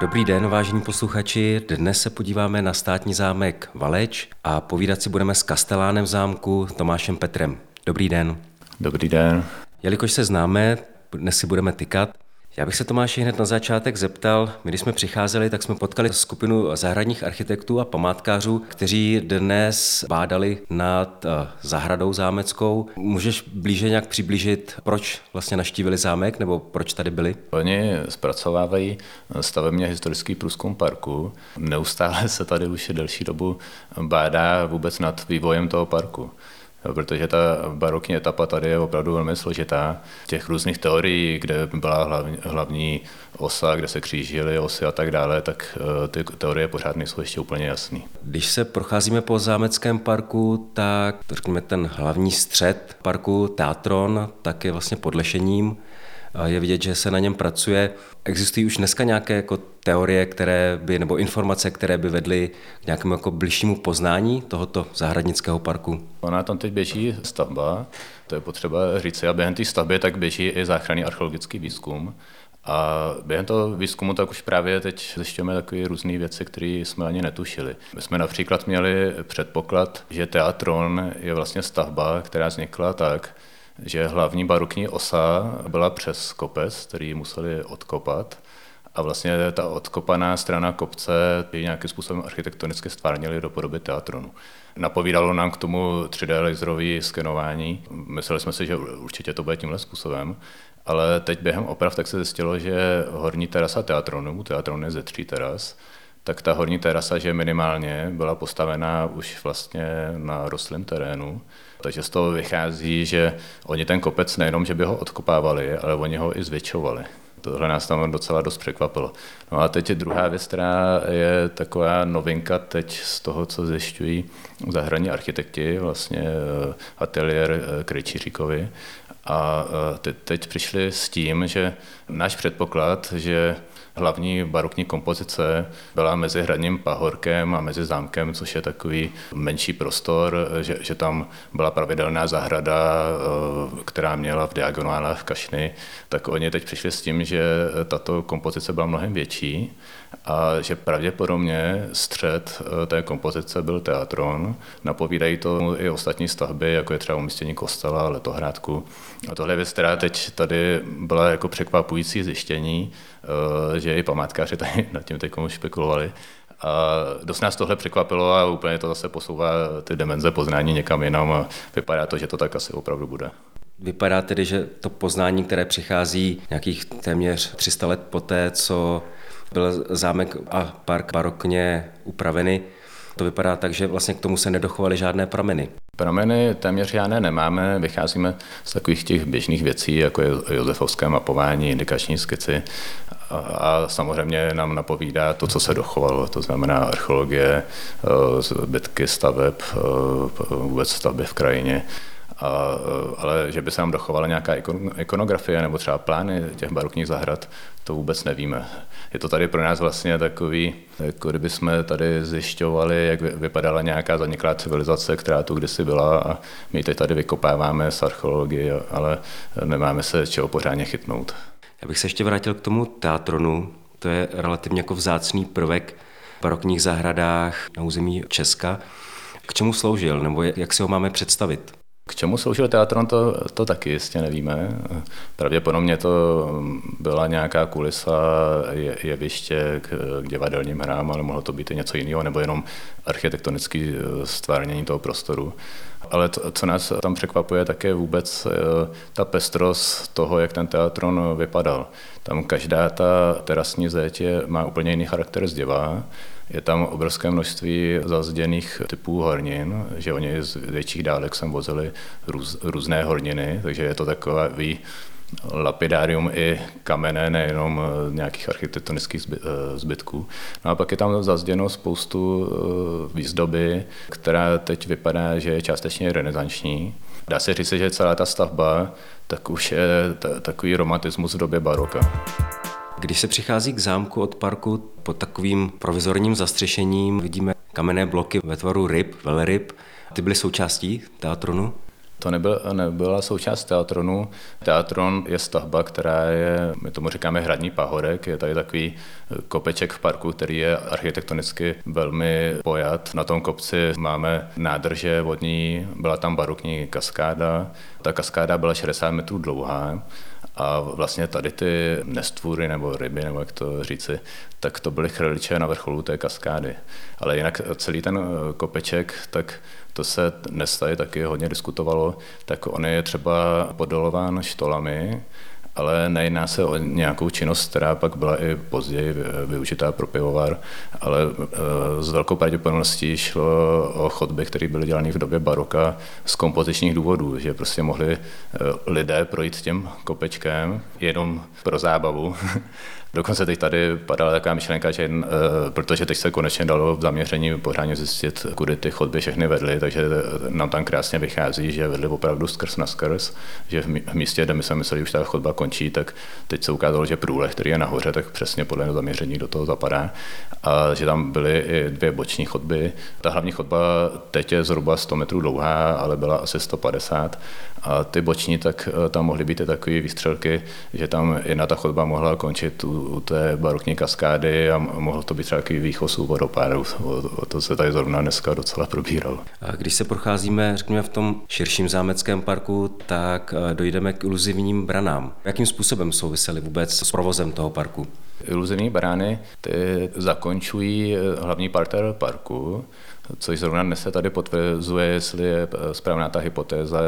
Dobrý den, vážení posluchači. Dnes se podíváme na státní zámek Valeč a povídat si budeme s kastelánem zámku Tomášem Petrem. Dobrý den. Dobrý den. Jelikož se známe, dnes si budeme tykat. Já bych se Tomáši hned na začátek zeptal, my když jsme přicházeli, tak jsme potkali skupinu zahradních architektů a památkářů, kteří dnes bádali nad zahradou zámeckou. Můžeš blíže nějak přiblížit, proč vlastně navštívili zámek nebo proč tady byli? Oni zpracovávají stavebně historický průzkum parku. Neustále se tady už delší dobu bádá vůbec nad vývojem toho parku. Protože ta barokní etapa tady je opravdu velmi složitá. Těch různých teorií, kde byla hlavní osa, kde se křížily osy a tak dále, tak ty teorie pořád nejsou ještě úplně jasný. Když se procházíme po zámeckém parku, tak řekněme ten hlavní střed parku Teatron, tak je vlastně pod lešením. Je vidět, že se na něm pracuje. Existují už dneska nějaké jako teorie, nebo informace, které by vedly k nějakému jako bližšímu poznání tohoto zahradnického parku? Ona tam teď běží stavba, to je potřeba říct, a během té stavby tak běží i záchranný archeologický výzkum. A během toho výzkumu tak už právě teď zjišťujeme takové různé věci, které jsme ani netušili. My jsme například měli předpoklad, že Teatron je vlastně stavba, která vznikla tak, že hlavní barokní osa byla přes kopec, který museli odkopat a vlastně ta odkopaná strana kopce ji nějakým způsobem architektonicky stvárnili do podoby Teatronu. Napovídalo nám k tomu 3D laserové skenování, mysleli jsme si, že určitě to bude tímhle způsobem, ale teď během oprav tak se zjistilo, že horní terasa Teatronu, Teatron je ze 3 teras, tak ta horní terasa, že minimálně byla postavená už vlastně na rostlém terénu. Takže z toho vychází, že oni ten kopec nejenom, že by ho odkopávali, ale oni ho i zvětšovali. Tohle nás tam docela dost překvapilo. No a teď je druhá věc, která je taková novinka teď z toho, co zjišťují zahradní architekti, vlastně ateliér Kričíříkovi. A teď přišli s tím, že náš předpoklad, že hlavní barokní kompozice byla mezi hradním pahorkem a mezi zámkem, což je takový menší prostor, že tam byla pravidelná zahrada, která měla v diagonálách kašny, tak oni teď přišli s tím, že tato kompozice byla mnohem větší a že pravděpodobně střed té kompozice byl Teatron. Napovídají to i ostatní stavby, jako je třeba umístění kostela, letohrádku. A tohle je věc, která teď tady byla jako překvapující zjištění, že i památkáři tady nad tím teď špekulovali. A dost nás tohle překvapilo a úplně to zase posouvá ty dimenze poznání někam jinam a vypadá to, že to tak asi opravdu bude. Vypadá tedy, že to poznání, které přichází nějakých téměř 300 let poté, co byl zámek a park barokně upraveny, to vypadá tak, že vlastně k tomu se nedochovaly žádné prameny. Prameny téměř žádné nemáme, vycházíme z takových těch běžných věcí, jako je josefovské mapování, indikační skici a samozřejmě nám napovídá to, co se dochovalo, to znamená archeologie, zbytky staveb, vůbec stavby v krajině. Ale že by se nám dochovala nějaká ikonografie nebo třeba plány těch barokních zahrad, to vůbec nevíme. Je to tady pro nás vlastně takový, jako kdyby jsme tady zjišťovali, jak vypadala nějaká zaniklá civilizace, která tu kdysi byla a my teď tady vykopáváme s archeologií, ale nemáme se čeho pořádně chytnout. Já bych se ještě vrátil k tomu Teatronu, to je relativně jako vzácný prvek v barokních zahradách na území Česka. K čemu sloužil nebo jak si ho máme představit? K čemu sloužil Teatron, to taky jistě nevíme. Pravděpodobně to byla nějaká kulisa, jeviště k divadelním hrám, ale mohlo to být i něco jiného, nebo jenom architektonické stvárnění toho prostoru. Ale co nás tam překvapuje, tak je vůbec ta pestrost toho, jak ten Teatron vypadal. Tam každá ta terasní zeď má úplně jiný charakter zděva. Je tam obrovské množství zazděných typů hornin, že oni z větších dálek sem vozili různé horniny, takže je to takový lapidárium i kamene, nejenom nějakých architektonických zbytků. No a pak je tam zazděno spoustu výzdoby, která teď vypadá, že je částečně renesanční. Dá se říct, že celá ta stavba tak už je takový romantismus v době baroka. Když se přichází k zámku od parku pod takovým provizorním zastřešením, vidíme kamenné bloky ve tvaru ryb, velryb. Ty byly součástí Teatronu? To nebyla součást Teatronu. Teatron je stavba, která je, my tomu říkáme hradní pahorek, je tady takový kopeček v parku, který je architektonicky velmi pojat. Na tom kopci máme nádrže vodní, byla tam barokní kaskáda. Ta kaskáda byla 60 metrů dlouhá. A vlastně tady ty nestvůry nebo ryby, nebo jak to říci, tak to byly chrliče na vrcholu té kaskády. Ale jinak celý ten kopeček, tak to se dnes tady taky hodně diskutovalo, tak on je třeba podolován štolami, ale nejedná se o nějakou činnost, která pak byla i později využitá pro pivovar, ale s velkou pravděpodobností šlo o chodby, které byly dělané v době baroka z kompozičních důvodů, že prostě mohli lidé projít tím kopečkem jenom pro zábavu. Dokonce teď tady padala taková myšlenka, že protože teď se konečně dalo v zaměření pořádně zjistit, kudy ty chodby všechny vedly, takže nám tam krásně vychází, že vedly opravdu skrz na skrz, že v místě, kde my jsme mysleli, že už ta chodba končí, tak teď se ukázalo, že průleh, který je nahoře, tak přesně podle zaměření do toho zapadá a že tam byly i dvě boční chodby. Ta hlavní chodba teď je zhruba 100 metrů dlouhá, ale byla asi 150 a ty boční, tak tam mohly být i takové výstřelky, že tam jedna ta chodba mohla končit u té barokní kaskády a mohlo to být třeba takový výchos u vodopádů. To se tady zrovna dneska docela probíralo. A když se procházíme, řekněme, v tom širším zámeckém parku, tak dojdeme k iluzivním branám. Jakým způsobem souvisely vůbec s provozem toho parku? Iluzivní brány ty zakončují hlavní parter parku, což zrovna dnes se tady potvrzuje, jestli je správná ta hypotéza,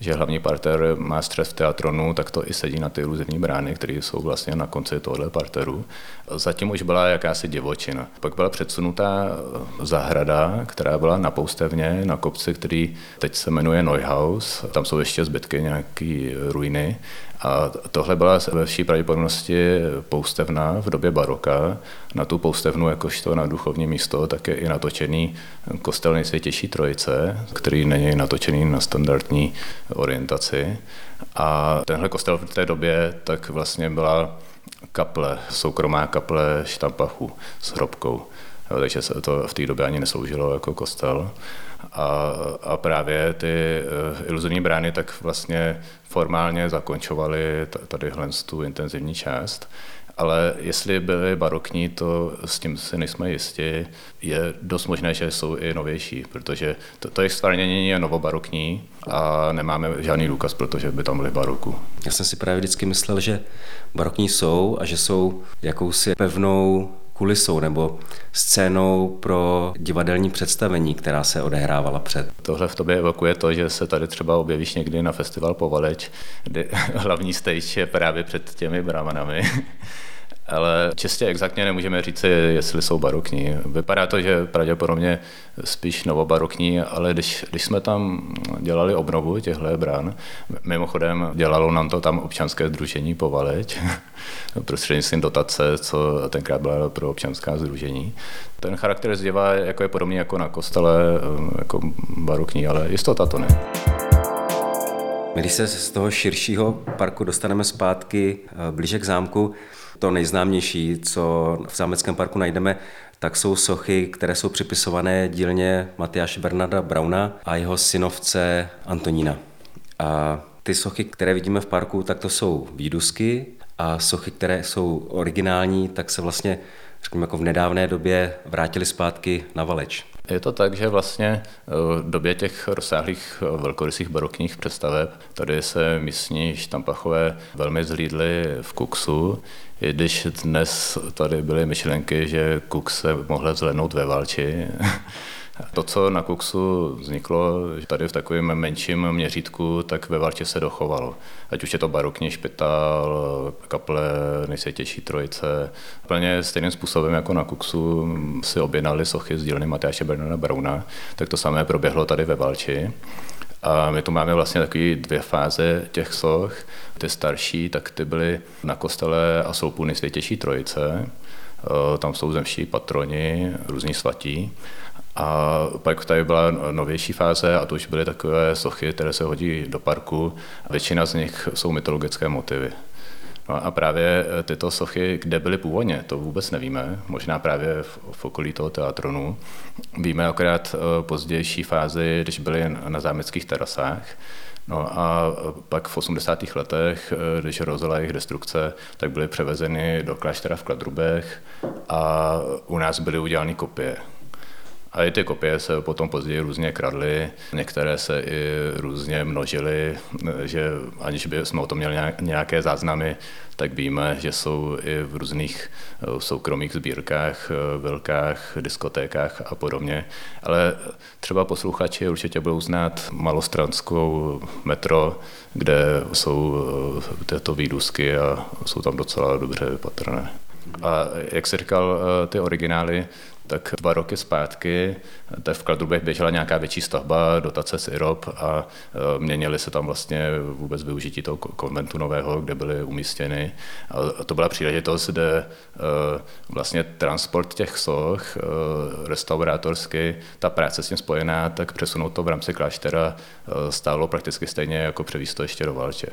že hlavní parter má střed v Teatronu, tak to i sedí na ty iluzivní brány, které jsou vlastně na konci tohoto parteru. Zatím už byla jakási divočina. Pak byla předsunutá zahrada, která byla na Poustevně, na kopci, který teď se jmenuje Neuhaus. Tam jsou ještě zbytky nějaké ruiny. A tohle byla ve vší pravděpodobnosti poustevna v době baroka. Na tu poustevnu, jakožto na duchovní místo, tak je i natočený kostel Nejsvětější Trojice, který není natočený na standardní orientaci. A tenhle kostel v té době tak vlastně byla kaple, soukromá kaple štampachu s hrobkou. Takže se to v té době ani nesloužilo jako kostel. A právě ty iluzivní brány tak vlastně formálně zakončovaly tadyhle tu intenzivní část. Ale jestli byly barokní, to s tím si nejsme jisti. Je dost možné, že jsou i novější, protože to jejich stvarnění je novobarokní a nemáme žádný důkaz, protože by tam byly baroku. Já jsem si právě vždycky myslel, že barokní jsou a že jsou jakousi pevnou kulisou nebo scénou pro divadelní představení, která se odehrávala před. Tohle v tobě evokuje to, že se tady třeba objevíš někdy na festival Povaleč, kdy hlavní stage je právě před těmi bramanami. Ale čistě exaktně nemůžeme říct, jestli jsou barokní. Vypadá to, že pravděpodobně spíš novobarokní, ale když jsme tam dělali obnovu těchto brán, mimochodem dělalo nám to tam občanské sdružení Povaleč, prostřednictvím dotace, co tenkrát byla pro občanská sdružení. Ten charakter zděva jako je podobný jako na kostele, jako barokní, ale jistota to ne. Když se z toho širšího parku dostaneme zpátky blíže k zámku, to nejznámější, co v zámeckém parku najdeme, tak jsou sochy, které jsou připisované dílně Matyáše Bernarda Brauna a jeho synovce Antonína. A ty sochy, které vidíme v parku, tak to jsou výdusky a sochy, které jsou originální, tak se vlastně, řekněme, jako v nedávné době vrátily zpátky na Valeč. Je to tak, že vlastně v době těch rozsáhlých velkorysých barokních představeb tady se místní štampachové velmi zhlídli v Kuksu, i když dnes tady byly myšlenky, že Kuks se mohl zhlédnout ve Valči. To, co na Kuksu vzniklo tady v takovém menším měřítku, tak ve Valči se dochovalo. Ať už je to barokní špitál, kaple Nejsvětější Trojice. Plně stejným způsobem jako na Kuksu si objednali sochy z dílny Matyáše Bernarda Brauna, tak to samé proběhlo tady ve Valči. A my tu máme vlastně takové dvě fáze těch soch. Ty starší, tak ty byly na kostele a sloupu Nejsvětější Trojice. Tam jsou zemští patroni, různí svatí. A pak tady byla novější fáze a to už byly takové sochy, které se hodí do parku. Většina z nich jsou mytologické motivy. No a právě tyto sochy, kde byly původně, to vůbec nevíme, možná právě v okolí toho Teatronu. Víme akorát pozdější fázi, když byly na zámeckých terasách. No a pak v 80. letech, když hrozila jejich destrukce, tak byly převezeny do kláštera v Kladrubech a u nás byly udělány kopie. A i ty kopie se potom později různě kradly, některé se i různě množily, že aniž by jsme o tom měli nějaké záznamy, tak víme, že jsou i v různých soukromých sbírkách, vilkách, diskotékách a podobně. Ale třeba posluchači určitě budou znát malostranskou metro, kde jsou tyto výdusky a jsou tam docela dobře patrné. A jak jsi říkal, ty originály, tak 2 roky zpátky v Kladrubech běžela nějaká větší stavba, dotace z IROP a měnily se tam vlastně vůbec využití toho konventu nového, kde byly umístěny. A to byla příležitost, kde vlastně transport těch soch, restaurátorsky, ta práce s tím spojená, tak přesunout to v rámci kláštera stálo prakticky stejně jako převíst to ještě do Valeče.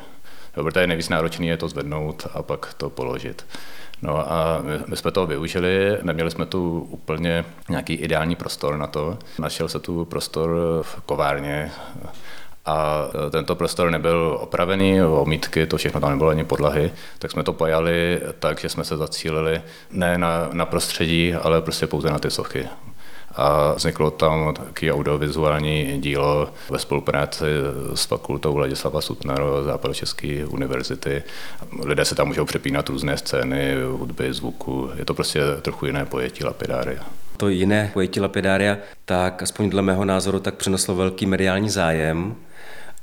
Protože nejvíc náročný je to zvednout a pak to položit. No a my jsme to využili, neměli jsme tu úplně nějaký ideální prostor na to. Našel se tu prostor v kovárně a tento prostor nebyl opravený, omítky, to všechno tam nebylo ani podlahy, tak jsme to pojali tak, že jsme se zacílili ne na prostředí, ale prostě pouze na ty sochy. A vzniklo tam taky audiovizuální dílo ve spolupráci s fakultou Ladislava Sutnara Západočeské univerzity. Lidé se tam můžou přepínat různé scény, hudby, zvuku. Je to prostě trochu jiné pojetí lapidária. To jiné pojetí lapidária, tak aspoň dle mého názoru, tak přineslo velký mediální zájem.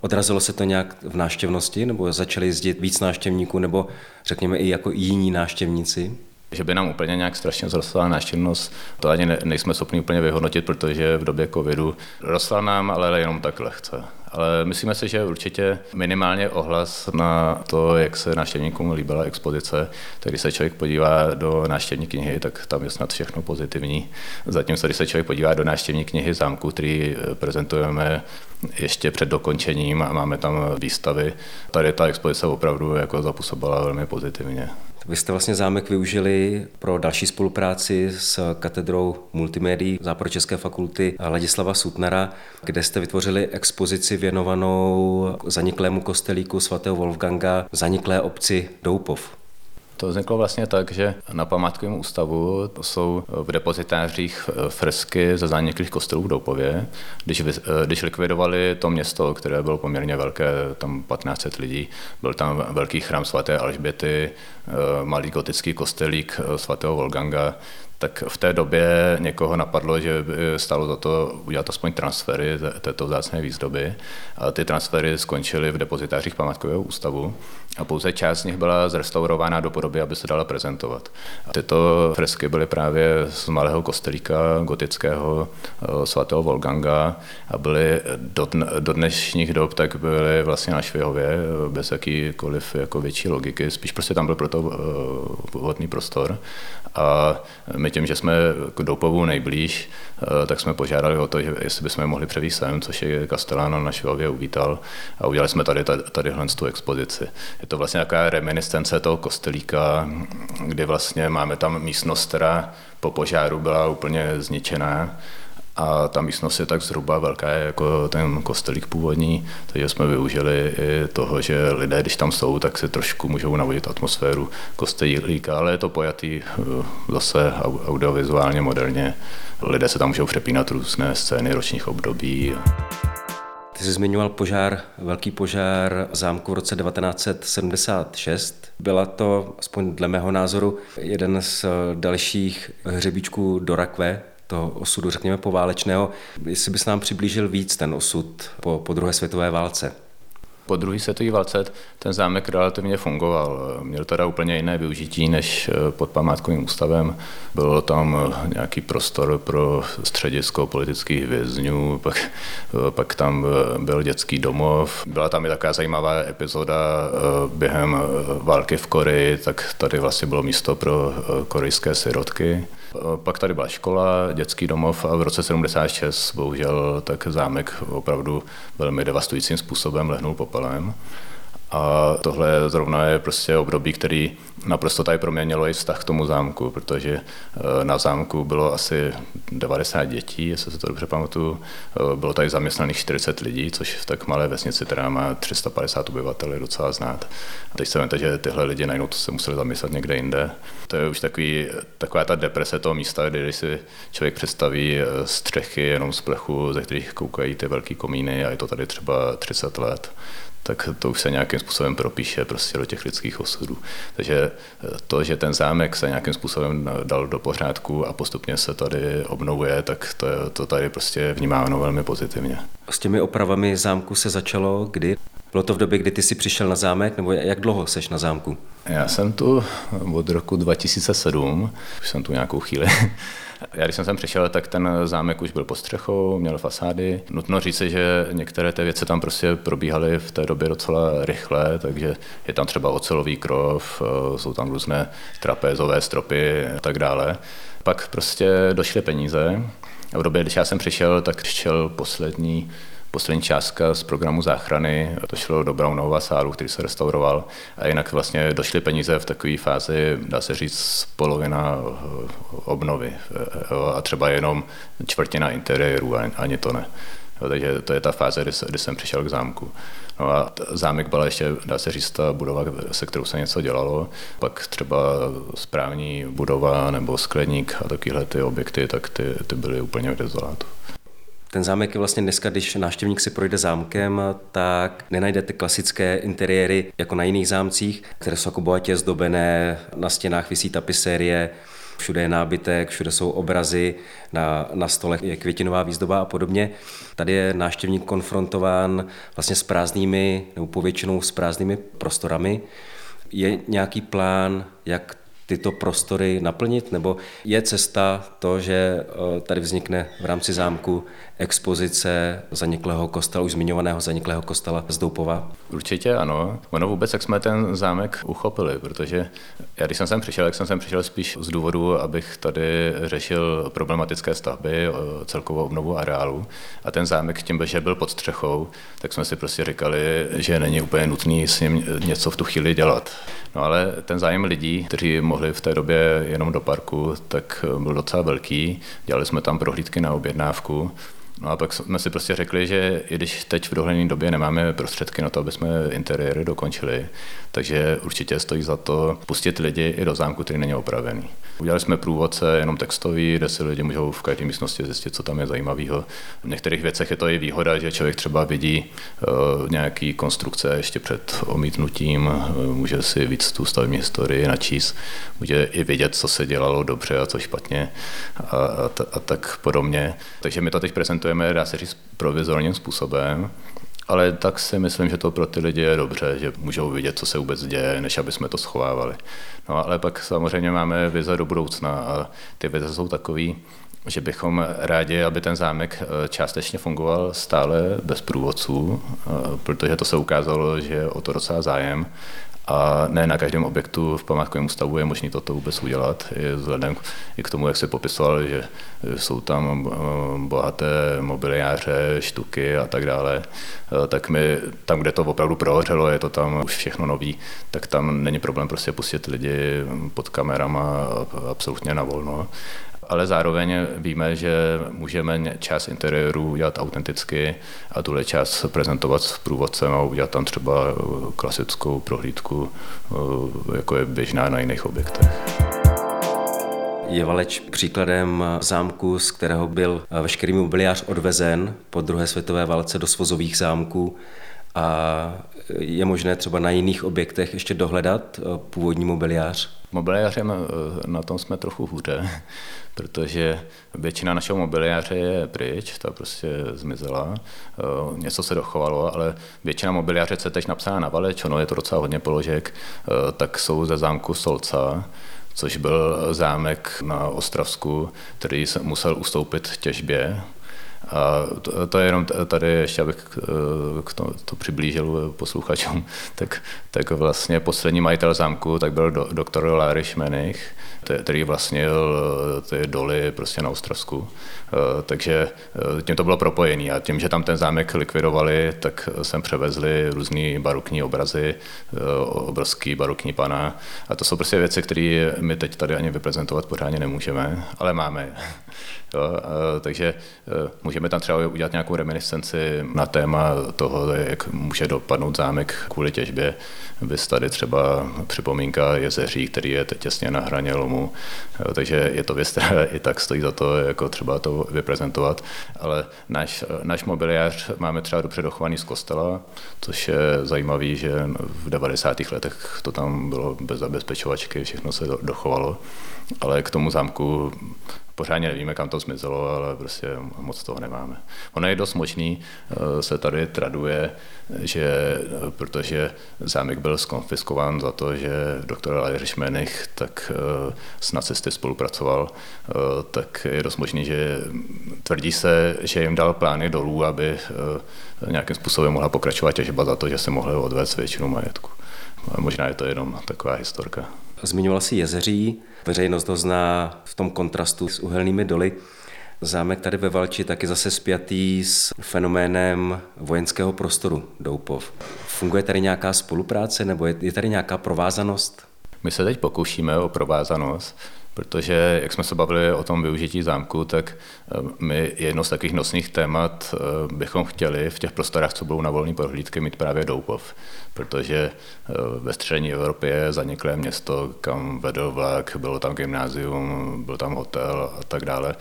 Odrazilo se to nějak v návštěvnosti, nebo začali jezdit víc návštěvníků, nebo řekněme i jako jiní návštěvníci? Že by nám úplně nějak strašně zrostla návštěvnost, to ani nejsme schopni úplně vyhodnotit, protože v době covidu rostla nám, ale jenom tak lehce. Ale myslíme si, že určitě minimálně ohlas na to, jak se návštěvníkům líbila expozice, když se člověk podívá do návštěvní knihy, tak tam je snad všechno pozitivní. Zatímco, když se člověk podívá do návštěvní knihy zámku, který prezentujeme ještě před dokončením a máme tam výstavy, tady ta expozice opravdu jako zapůsobila velmi pozitivně. Vy jste vlastně zámek využili pro další spolupráci s katedrou multimédií Západočeské fakulty Ladislava Sutnara, kde jste vytvořili expozici věnovanou zaniklému kostelíku sv. Wolfganga v zaniklé obci Doupov. To vzniklo vlastně tak, že na památkovém ústavu jsou v depozitářích fresky ze zaniklých kostelů v Doupově. Když likvidovali to město, které bylo poměrně velké, tam 1500 lidí, byl tam velký chrám sv. Alžběty, malý gotický kostelík sv. Wolfganga, tak v té době někoho napadlo, že by stálo za to udělat aspoň transfery této vzácné výzdoby. A ty transfery skončily v depozitářích památkového ústavu a pouze část z nich byla zrestaurována do podoby, aby se dala prezentovat. A tyto fresky byly právě z malého kostelíka gotického sv. Wolfganga a byly do dnešních dob tak byly vlastně na Švěhově bez jakýkoliv jako větší logiky, spíš prostě tam byl proto vhodný prostor. A my tím, že jsme k Doupovu nejblíž, tak jsme požádali o to, že jestli bychom je mohli převést sem, což je Castellano na Švěhově uvítal a udělali jsme tadyhle tu expozici. Je to vlastně taková reminiscence toho kostelíka, kdy vlastně máme tam místnost, která po požáru byla úplně zničená a ta místnost je tak zhruba velká jako ten kostelík původní, takže jsme využili i toho, že lidé, když tam jsou, tak si trošku můžou navodit atmosféru kostelíka, ale je to pojatý zase audiovizuálně moderně. Lidé se tam můžou přepínat různé scény ročních období. Ty jsi zmiňoval velký požár zámku v roce 1976. Byla to, aspoň dle mého názoru, jeden z dalších hřebíčků do rakve, toho osudu, řekněme, poválečného. Jestli bys nám přiblížil víc ten osud po druhé světové válce? Po druhé světové válce ten zámek relativně fungoval. Měl teda úplně jiné využití než pod památkovým ústavem. Bylo tam nějaký prostor pro středisko politických vězňů, pak tam byl dětský domov. Byla tam i taková zajímavá epizoda během války v Koreji, tak tady vlastně bylo místo pro korejské sirotky. Pak tady byla škola, dětský domov a v roce 76 bohužel tak zámek opravdu velmi devastujícím způsobem lehnul popelem. A tohle zrovna je prostě období, který naprosto tady proměnilo i vztah k tomu zámku, protože na zámku bylo asi 90 dětí, jestli se to dobře pamatuju. Bylo tady zaměstnaných 40 lidí, což v tak malé vesnici, která má 350 obyvatel, je docela znát. Teď se vemte, že tyhle lidi najednou se museli zamyslet někde jinde. To je už taková ta deprese toho místa, když si člověk představí střechy jenom z plechu, ze kterých koukají ty velký komíny a je to tady třeba 30 let. Tak to už se nějakým způsobem propíše prostě do těch lidských osudů. Takže to, že ten zámek se nějakým způsobem dal do pořádku a postupně se tady obnovuje, tak to tady prostě vnímáno velmi pozitivně. S těmi opravami zámku se začalo kdy? Bylo to v době, kdy ty jsi přišel na zámek, nebo jak dlouho seš na zámku? Já jsem tu od roku 2007, už jsem tu nějakou chvíli. Já když jsem sem přišel, tak ten zámek už byl pod střechou, měl fasády. Nutno říci, že některé ty věci tam prostě probíhaly v té době docela rychle, takže je tam třeba ocelový krov, jsou tam různé trapézové stropy a tak dále. Pak prostě došly peníze a v době, když já jsem přišel, tak šel poslední částka z programu záchrany, to šlo do Braunova sálu, který se restauroval, a jinak vlastně došly peníze v takové fázi, dá se říct, polovina obnovy a třeba jenom čtvrtina interiéru, ani to ne. Takže to je ta fáze, kdy jsem přišel k zámku. No a zámek byla ještě, dá se říct, ta budova, se kterou se něco dělalo, pak třeba správní budova nebo skleník a takovéhle ty objekty, tak ty byly úplně v dezolátu. Ten zámek je vlastně dneska, když návštěvník si projde zámkem, tak nenajdete klasické interiéry jako na jiných zámcích, které jsou jako bohatě zdobené, na stěnách visí tapisérie, všude je nábytek, všude jsou obrazy, na stolech je květinová výzdoba a podobně. Tady je návštěvník konfrontován vlastně s prázdnými, nebo povětšinou s prázdnými prostorami. Je nějaký plán, jak tyto prostory naplnit, nebo je cesta to, že tady vznikne v rámci zámku expozice zaniklého kostela, už zmiňovaného zaniklého kostela z Doupova? Určitě ano. Ono vůbec, jak jsme ten zámek uchopili, protože já když jsem sem přišel, tak jsem sem přišel spíš z důvodu, abych tady řešil problematické stavby, celkovou obnovu areálu, a ten zámek tím, že byl pod střechou, tak jsme si prostě říkali, že není úplně nutný s ním něco v tu chvíli dělat. No ale ten zájem lidí, kteří mohli v té době jenom do parku, tak byl docela velký. Dělali jsme tam prohlídky na objednávku. No a pak jsme si prostě řekli, že i když teď v dohledné době nemáme prostředky na to, aby jsme interiéry dokončili, takže určitě stojí za to pustit lidi i do zámku, který není opravený. Udělali jsme průvodce jenom textový, kde si lidi můžou v každé místnosti zjistit, co tam je zajímavého. V některých věcech je to i výhoda, že člověk třeba vidí nějaké konstrukce ještě před omítnutím, může si víc tu stavební historii načíst, může i vidět, co se dělalo dobře a co špatně a tak podobně. Takže my to teď prezentujeme, dá se říct, provizorním způsobem. Ale tak si myslím, že to pro ty lidi je dobře, že můžou vidět, co se vůbec děje, než aby jsme to schovávali. No ale pak samozřejmě máme vize do budoucna a ty vize jsou takový, že bychom rádi, aby ten zámek částečně fungoval stále bez průvodců, protože to se ukázalo, že je o to docela zájem. A ne na každém objektu v památkovém ústavu je možné toto vůbec udělat, vzhledem i k tomu, jak se popisoval, že jsou tam bohaté mobiliáře, štuky a tak dále. Tak my tam, kde to opravdu prohořelo, je to tam už všechno nový, tak tam není problém prostě pustit lidi pod kamerama absolutně na volno. Ale zároveň víme, že můžeme část interiéru dělat autenticky a tuhle část prezentovat s průvodcem a udělat tam třeba klasickou prohlídku, jako je běžná na jiných objektech. Je Valeč příkladem zámku, z kterého byl veškerý mobiliář odvezen po druhé světové válce do svozových zámků, a je možné třeba na jiných objektech ještě dohledat původní mobiliář? Mobiliářem na tom jsme trochu hůře, protože většina našeho mobiliáře je pryč, ta prostě zmizela, něco se dochovalo, ale většina mobiliáře, co je teď napsána na Valeč, ono je to docela hodně položek, tak jsou ze zámku Solca, což byl zámek na Ostravsku, který musel ustoupit těžbě. A to je jenom tady, ještě abych to přiblížil posluchačům, tak vlastně poslední majitel zámku tak byl doktor Ladislav Měnich, který vlastnil ty doly prostě na Ostravsku. Takže tím to bylo propojené a tím, že tam ten zámek likvidovali, tak sem převezli různý barokní obrazy, obrovský barokní pana. A to jsou prostě věci, které my teď tady ani vyprezentovat pořádně nemůžeme, ale máme je. Takže můžeme tam třeba udělat nějakou reminiscenci na téma toho, jak může dopadnout zámek kvůli těžbě. Vys tady třeba připomínka Jezeří, který je teď těsně na hraně lomu. Takže je to věc, i tak stojí za to, jako třeba to vyprezentovat. Ale náš mobiliář máme třeba dobře dochovaný z kostela, což je zajímavý, že v 90. letech to tam bylo bez zabezpečovačky, všechno se dochovalo. Ale k tomu zámku pořádně nevíme, kam to zmizelo, ale prostě moc toho nemáme. Ono je dost možný, se tady traduje, že protože zámek byl skonfiskován za to, že doktor Ladislav Měnich tak s nacisty spolupracoval, tak je dost možný, že tvrdí se, že jim dal plány dolů, aby nějakým způsobem mohla pokračovat těžba za to, že se mohli odvést většinu majetku. Možná je to jenom taková historka. Zmiňoval si Jezeří, veřejnost ho zná v tom kontrastu s uhelnými doly. Zámek tady ve Valči taky zase spjatý s fenoménem vojenského prostoru Doupov. Funguje tady nějaká spolupráce nebo je tady nějaká provázanost? My se teď pokoušíme o provázanost, protože jak jsme se bavili o tom využití zámku, tak my jedno z takových nosných témat bychom chtěli v těch prostorách, co budou na volné prohlídky, mít právě Doupov, protože ve střední Evropě je zaniklé město, kam vedl vlak, bylo tam gymnázium, byl tam hotel a tak dále,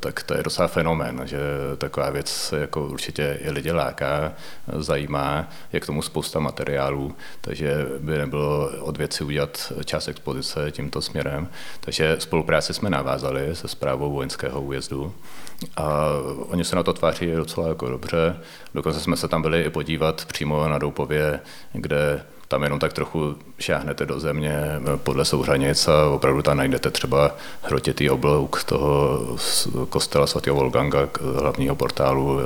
tak to je docela fenomén, že taková věc jako určitě je lidi láká, zajímá, je k tomu spousta materiálů, takže by nebylo od věci udělat část expozice tímto směrem. Takže spolupráci jsme navázali se správou vojenského újezdu a oni se na to tváří docela jako dobře. Dokonce jsme se tam byli i podívat přímo na Doupově, kde tam jenom tak trochu šáhnete do země podle souhranic a opravdu tam najdete třeba hrotětý oblouk toho kostela sv. Wolfganga, hlavního portálu,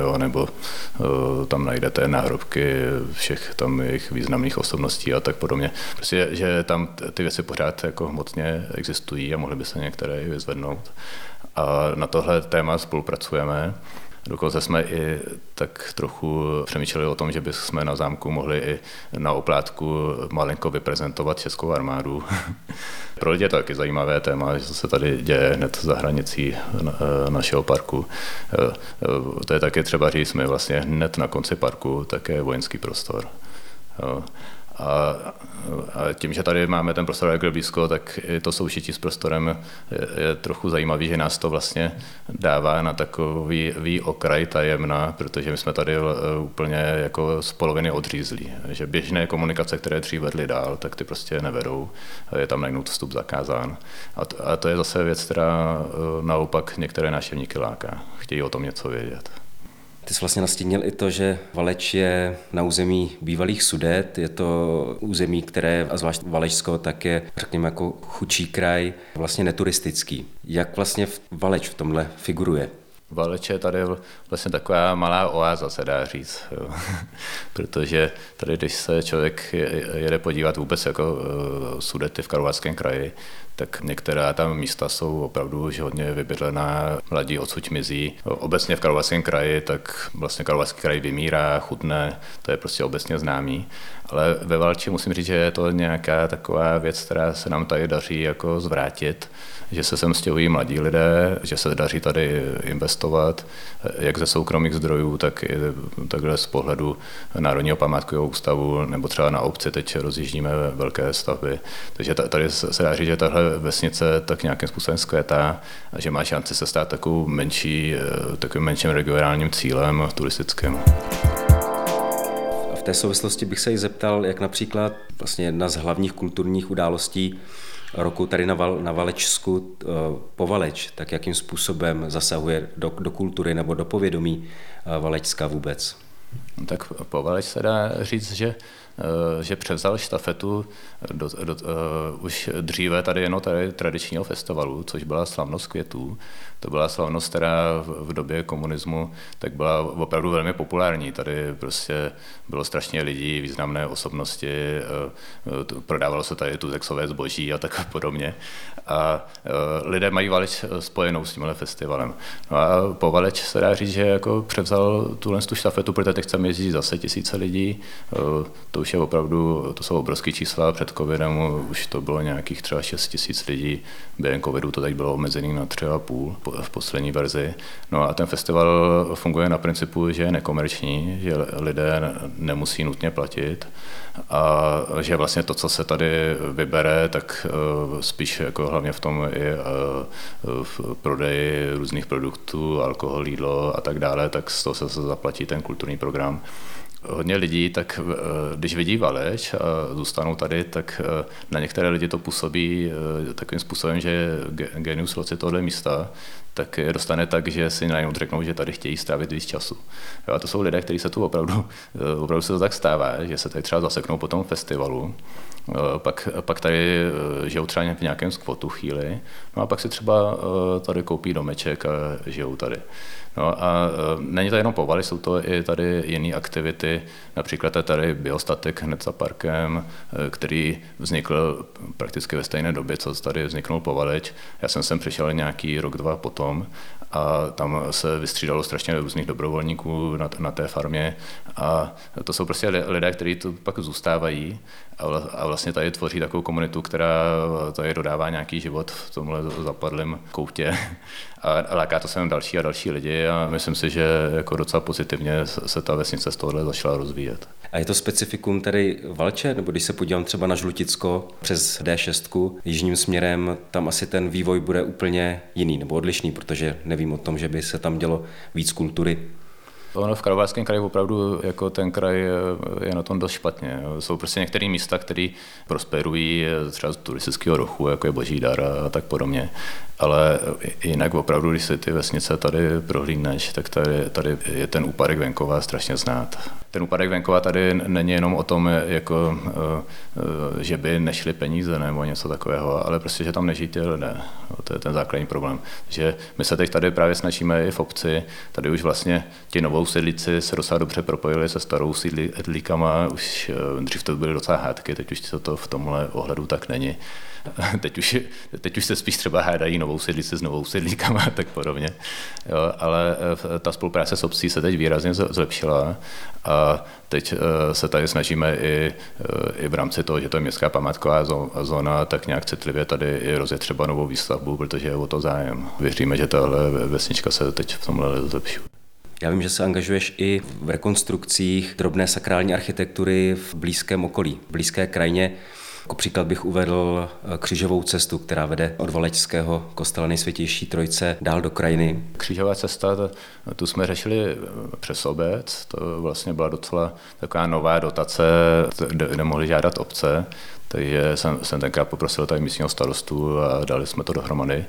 jo, nebo tam najdete náhrobky všech tam jejich významných osobností a tak podobně. Prostě, že tam ty věci pořád jako hmotně existují a mohly by se některé vyzvednout. A na tohle téma spolupracujeme. Dokonce jsme i tak trochu přemýšleli o tom, že bychom na zámku mohli i na oplátku malinko vyprezentovat českou armádu. Pro lidi je to taky zajímavé téma, že se tady děje hned za hranicí našeho parku. To je taky třeba říct, my vlastně hned na konci parku také vojenský prostor. A tím, že tady máme ten prostor jako blízko, tak to soužití s prostorem je trochu zajímavé, že nás to vlastně dává na takový okraj tajemna, protože my jsme tady úplně jako z poloviny odřízlí. Že běžné komunikace, které dřív vedly dál, tak ty prostě nevedou. Je tam najednou vstup zakázán. A to je zase věc, která naopak některé návštěvníky láká. Chtějí o tom něco vědět. Ty jsi vlastně nastínil i to, že Valeč je na území bývalých Sudet, je to území, které, a zvlášť Valečsko, tak je, řekněme, jako chudší kraj, vlastně neturistický. Jak vlastně Valeč v tomhle figuruje? Valeč je tady vlastně taková malá oáza, se dá říct, protože tady, když se člověk jede podívat vůbec jako Sudety v Karlovarském kraji, tak některá tam místa jsou opravdu hodně vybydlená, mladí odsud mizí. Obecně v Karlovarském kraji, tak vlastně Karlovarský kraj vymírá, chudne, to je prostě obecně známý. Ale ve Valči musím říct, že je to nějaká taková věc, která se nám tady daří jako zvrátit, že se sem stěhují mladí lidé, že se daří tady investovat, jak ze soukromých zdrojů, tak i takhle z pohledu Národního památkového ústavu, nebo třeba na obci teď rozjíždíme velké stavby. Takže tady se dá říct, že tahle vesnice tak nějakým způsobem zkvétá a že má šanci se stát takovým menším regionálním cílem turistickým. V té souvislosti bych se i zeptal, jak například vlastně jedna z hlavních kulturních událostí roku tady na Valečsku, Povaleč, tak jakým způsobem zasahuje do kultury nebo do povědomí Valečska vůbec? Tak Povaleč se dá říct, že že převzal štafetu už dříve tady jenom tady tradičního festivalu, což byla slavnost květů. To byla slavnost, která v době komunismu tak byla opravdu velmi populární. Tady prostě bylo strašně lidí, významné osobnosti, prodávalo se tady tuzexové zboží a tak podobně. A lidé mají Valeč spojenou s tímhle festivalem. No a Povaleč se dá říct, že jako převzal tuhle tu štafetu, protože teď chceme jezdit zase tisíce lidí. To už je opravdu, to jsou obrovské čísla, před covidem už to bylo nějakých třeba 6 000 lidí, během covidu to teď bylo omezený na 3,5 v poslední verzi. No a ten festival funguje na principu, že je nekomerční, že lidé nemusí nutně platit a že vlastně to, co se tady vybere, tak spíš jako hlavně v tom i v prodeji různých produktů, alkohol, jídlo a tak dále, tak z toho se zaplatí ten kulturní program. Hodně lidí, tak když vidí Valeč a zůstanou tady, tak na některé lidi to působí takovým způsobem, že genius loci tohle místa, tak je dostane tak, že si najednou řeknou, že tady chtějí strávit víc času. A to jsou lidé, kteří se tu opravdu se to tak stává, že se tady třeba zaseknou po tom festivalu, pak tady žijou třeba v nějakém skvotu chvíli, no a pak si třeba tady koupí domeček a žijou tady. No a není to jenom Povaleč, jsou to i tady jiné aktivity, například je tady biostatek hned za parkem, který vznikl prakticky ve stejné době, co tady vzniknul Povaleč. Já jsem sem přišel nějaký rok, dva potom a tam se vystřídalo strašně různých dobrovolníků na té farmě a to jsou prostě lidé, kteří tu pak zůstávají a vlastně tady tvoří takovou komunitu, která tady dodává nějaký život v tomhle zapadlém koutě. A láká to sem další a další lidi a myslím si, že jako docela pozitivně se ta vesnice z tohohle začala rozvíjet. A je to specifikum tady Valeče, nebo když se podívám třeba na Žluticko přes D6 jižním směrem, tam asi ten vývoj bude úplně jiný nebo odlišný, protože nevím o tom, že by se tam dělo víc kultury. Ono v Karlovarském kraji opravdu jako ten kraj je na tom dost špatně. Jsou prostě některé místa, které prosperují třeba z turistického ruchu, jako je Boží Dar a tak podobně. Ale jinak opravdu, když si ty vesnice tady prohlídneš, tak tady je ten úpadek venkova strašně znát. Ten úpadek venkova tady není jenom o tom, jako, že by nešly peníze nebo něco takového, ale prostě, že tam nežijí ty lidé. To je ten základní problém. Že my se teď tady právě snažíme i v obci, tady už vlastně ti novou sídlíci se docela dobře propojili se starou sídlíkama, už dřív to byly docela hádky, teď už to v tomhle ohledu tak není. Teď už se spíš třeba hádají novou sídlíci s novou sídlíkama a tak podobně. Jo, ale ta spolupráce s obcí se teď výrazně zlepšila a teď se tady snažíme i v rámci toho, že to je městská památková zóna, tak nějak citlivě tady i rozjet třeba novou výstavbu, protože je o to zájem. Věříme, že tahle vesnička se teď v tomhle zlepšuje. Já vím, že se angažuješ i v rekonstrukcích drobné sakrální architektury v blízkém okolí, v blízké krajině. Jako příklad bych uvedl křížovou cestu, která vede od Valečského kostela Nejsvětější Trojice dál do krajiny. Křížová cesta, tu jsme řešili přes obec, to vlastně byla docela taková nová dotace, kde mohli žádat obce. Takže jsem tenkrát poprosil tady místního starostu a dali jsme to dohromady.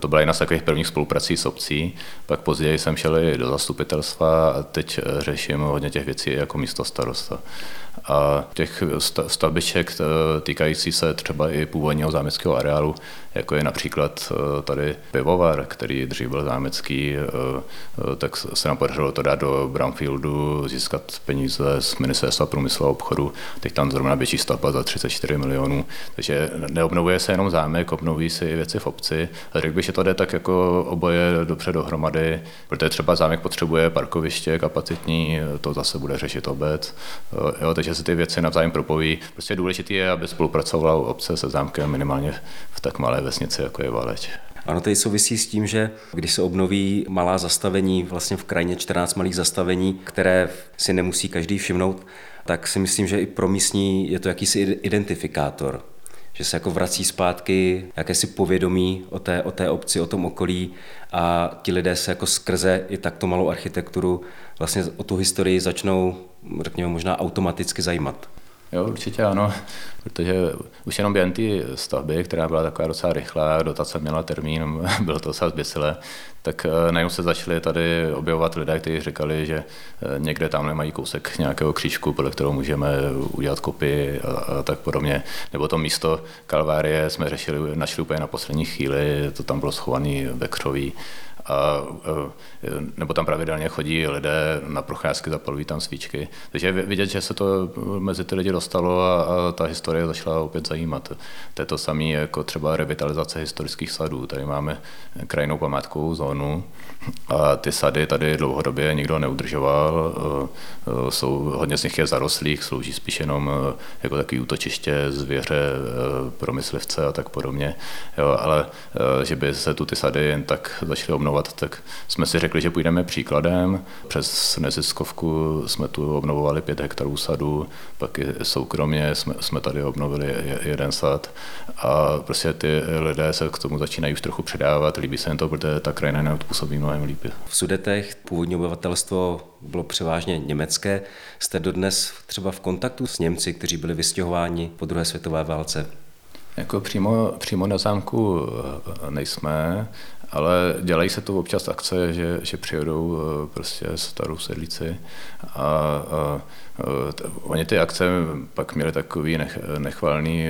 To byla jedna z takových prvních spoluprací s obcí, pak později jsem šel i do zastupitelstva a teď řeším hodně těch věcí jako místo starosta. A těch stavbiček týkající se třeba i původního zámeckého areálu, jako je například tady pivovar, který dřív byl zámecký, tak se nám podařilo to dát do Bramfieldu, získat peníze z Ministerstva průmyslu a obchodu. Teď tam zrovna běží stavba za 34 milionů, takže neobnovuje se jenom zámek, obnoví se i věci v obci. A řekl bych, že to jde tak jako oboje dobře dohromady, protože třeba zámek potřebuje parkoviště kapacitní, to zase bude řešit obec. Jo, takže se ty věci navzájem propojí. Prostě důležité je, aby spolupracovala obce se zámkem minimálně v tak malé vesnici, jako je Valeč. Ano, tady souvisí s tím, že když se obnoví malá zastavení, vlastně v krajině 14 malých zastavení, které si nemusí každý všimnout, tak si myslím, že i pro místní je to jakýsi identifikátor, že se jako vrací zpátky jakési povědomí o té obci, o tom okolí a ti lidé se jako skrze i takto malou architekturu vlastně o tu historii začnou, řekněme, možná automaticky zajímat. Jo, určitě ano, protože už jenom během té stavby, která byla taková docela rychlá, dotace měla termín, bylo to docela zběsilé, tak najednou se začali tady objevovat lidé, kteří říkali, že někde tamhle mají kousek nějakého křížku, podle kterého můžeme udělat kopii a tak podobně. Nebo to místo Kalvárie jsme našli úplně na poslední chvíli, to tam bylo schované ve křoví. Nebo tam pravidelně chodí lidé na procházky, zapalují tam svíčky. Takže vidět, že se to mezi ty lidi dostalo a ta historie začala opět zajímat. To je to samé jako třeba revitalizace historických sadů. Tady máme krajinnou památkovou zónu a ty sady tady dlouhodobě nikdo neudržoval. Jsou, hodně z nich je zarostlých, slouží spíš jenom jako takový útočiště, zvěře pro myslivce a tak podobně. Jo, ale že by se tu ty sady jen tak začaly obnovovat, tak jsme si řekli, že půjdeme příkladem. Přes neziskovku jsme tu obnovovali 5 hektarů sadu, pak i soukromě jsme tady obnovili jeden sad a prostě ty lidé se k tomu začínají už trochu předávat, líbí se jim to, protože ta krajina neodpůsobí mnohem líp. V Sudetech původní obyvatelstvo bylo převážně německé. Jste dodnes třeba v kontaktu s Němci, kteří byli vystěhováni po druhé světové válce? Jako přímo na zámku nejsme, ale dělají se tu občas akce, že přijedou prostě starou sedlíci a oni ty akce pak měli takový nechvalný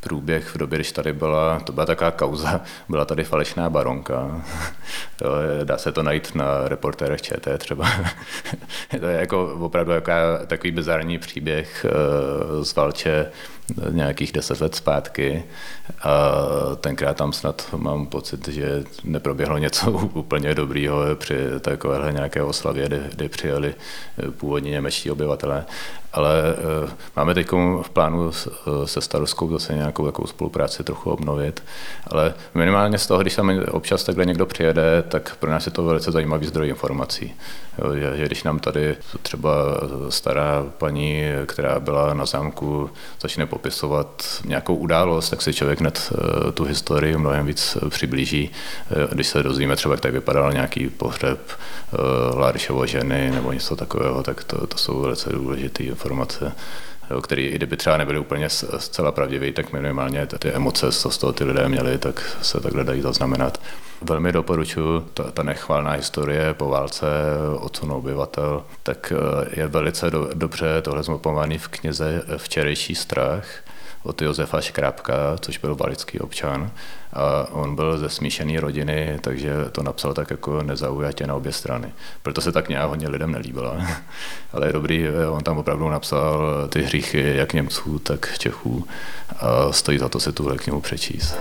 průběh v době, když tady to byla taková kauza, byla tady falešná baronka. Dá se to najít na Reportérech ČT třeba. To je jako opravdu takový bizarní příběh z Valče nějakých 10 let zpátky. A tenkrát tam snad mám pocit, že neproběhlo něco úplně dobrýho při takovéhle nějaké oslavě, kde přijeli původní němečtí obyvatelé. Ale máme teď v plánu se starostkou zase nějakou takovou spolupráci trochu obnovit, ale minimálně z toho, když tam občas takhle někdo přijede, tak pro nás je to velice zajímavý zdroj informací. Že když nám tady třeba stará paní, která byla na zámku, začne popisovat nějakou událost, tak si člověk hned tu historii mnohem víc přiblíží. Když se dozvíme třeba, jak tady vypadal nějaký pohřeb Láryšovo ženy nebo něco takového, tak to jsou velice důležité informace, které i kdyby třeba nebyly úplně zcela pravdivé, tak minimálně ty emoce, co z toho ty lidé měli, tak se takhle dají zaznamenat. Velmi doporučuji, ta nechvalná historie po válce, odsunu obyvatel, tak je velice dobře tohle zmapovaný v knize Včerejší strach od Josefa Škrábka, což byl valický občan. A on byl ze smíšené rodiny, takže to napsal tak jako nezaujatě na obě strany. Proto se ta kniha hodně lidem nelíbila. Ale je dobrý, on tam opravdu napsal ty hříchy jak Němců, tak Čechů. A stojí za to si tuhle knihu přečíst.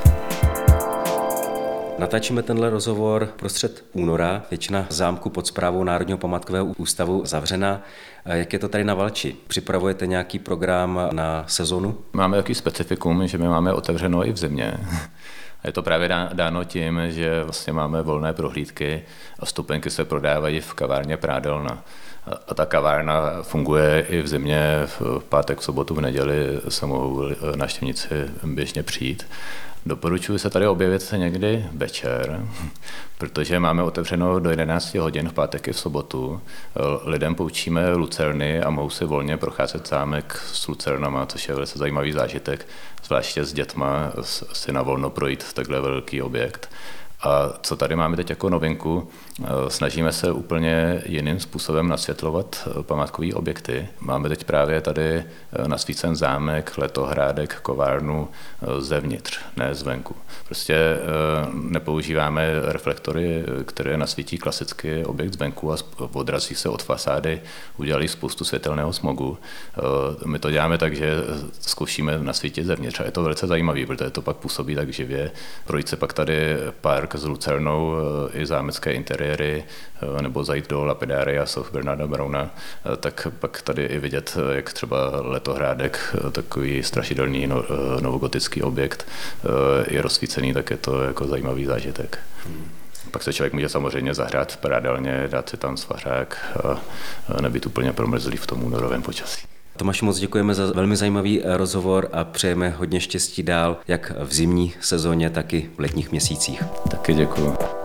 Natáčíme tenhle rozhovor prostřed února. Většina zámku pod správou Národního památkového ústavu zavřena. Jak je to tady na Valči? Připravujete nějaký program na sezonu? Máme takový specifikum, že my máme otevřeno i v zimě. Je to právě dáno tím, že vlastně máme volné prohlídky a vstupenky se prodávají v kavárně Prádelna. A ta kavárna funguje i v zimě, v pátek, v sobotu, v neděli se mohou návštěvníci běžně přijít. Doporučuji se tady objevit se někdy večer, protože máme otevřeno do 11 hodin v pátek i v sobotu. Lidem poučíme lucerny a mohou si volně procházet zámek s lucernama, což je velice zajímavý zážitek, zvláště s dětma si na volno projít takhle velký objekt. A co tady máme teď jako novinku, snažíme se úplně jiným způsobem nasvětlovat památkové objekty. Máme teď právě tady nasvícen zámek, letohrádek, kovárnu zevnitř, ne zvenku. Prostě nepoužíváme reflektory, které nasvítí klasicky objekt zvenku a odrazí se od fasády, udělají spoustu světelného smogu. My to děláme tak, že zkoušíme nasvítit zevnitř a je to velice zajímavé, protože to pak působí tak živě. Projít se pak tady park s lucernou i zámecké interiéry, nebo zajít do lapidária Josef Bernarda Brauna, tak pak tady i vidět, jak třeba letohrádek, takový strašidelný novogotický objekt, je rozsvícený, tak je to jako zajímavý zážitek. Pak se člověk může samozřejmě zahrát v Prádelně, dát si tam svařák a nebýt úplně promrzlý v tom únorovém počasí. Tomáši, moc děkujeme za velmi zajímavý rozhovor a přejeme hodně štěstí dál, jak v zimní sezóně, tak i v letních měsících. Taky děkuji.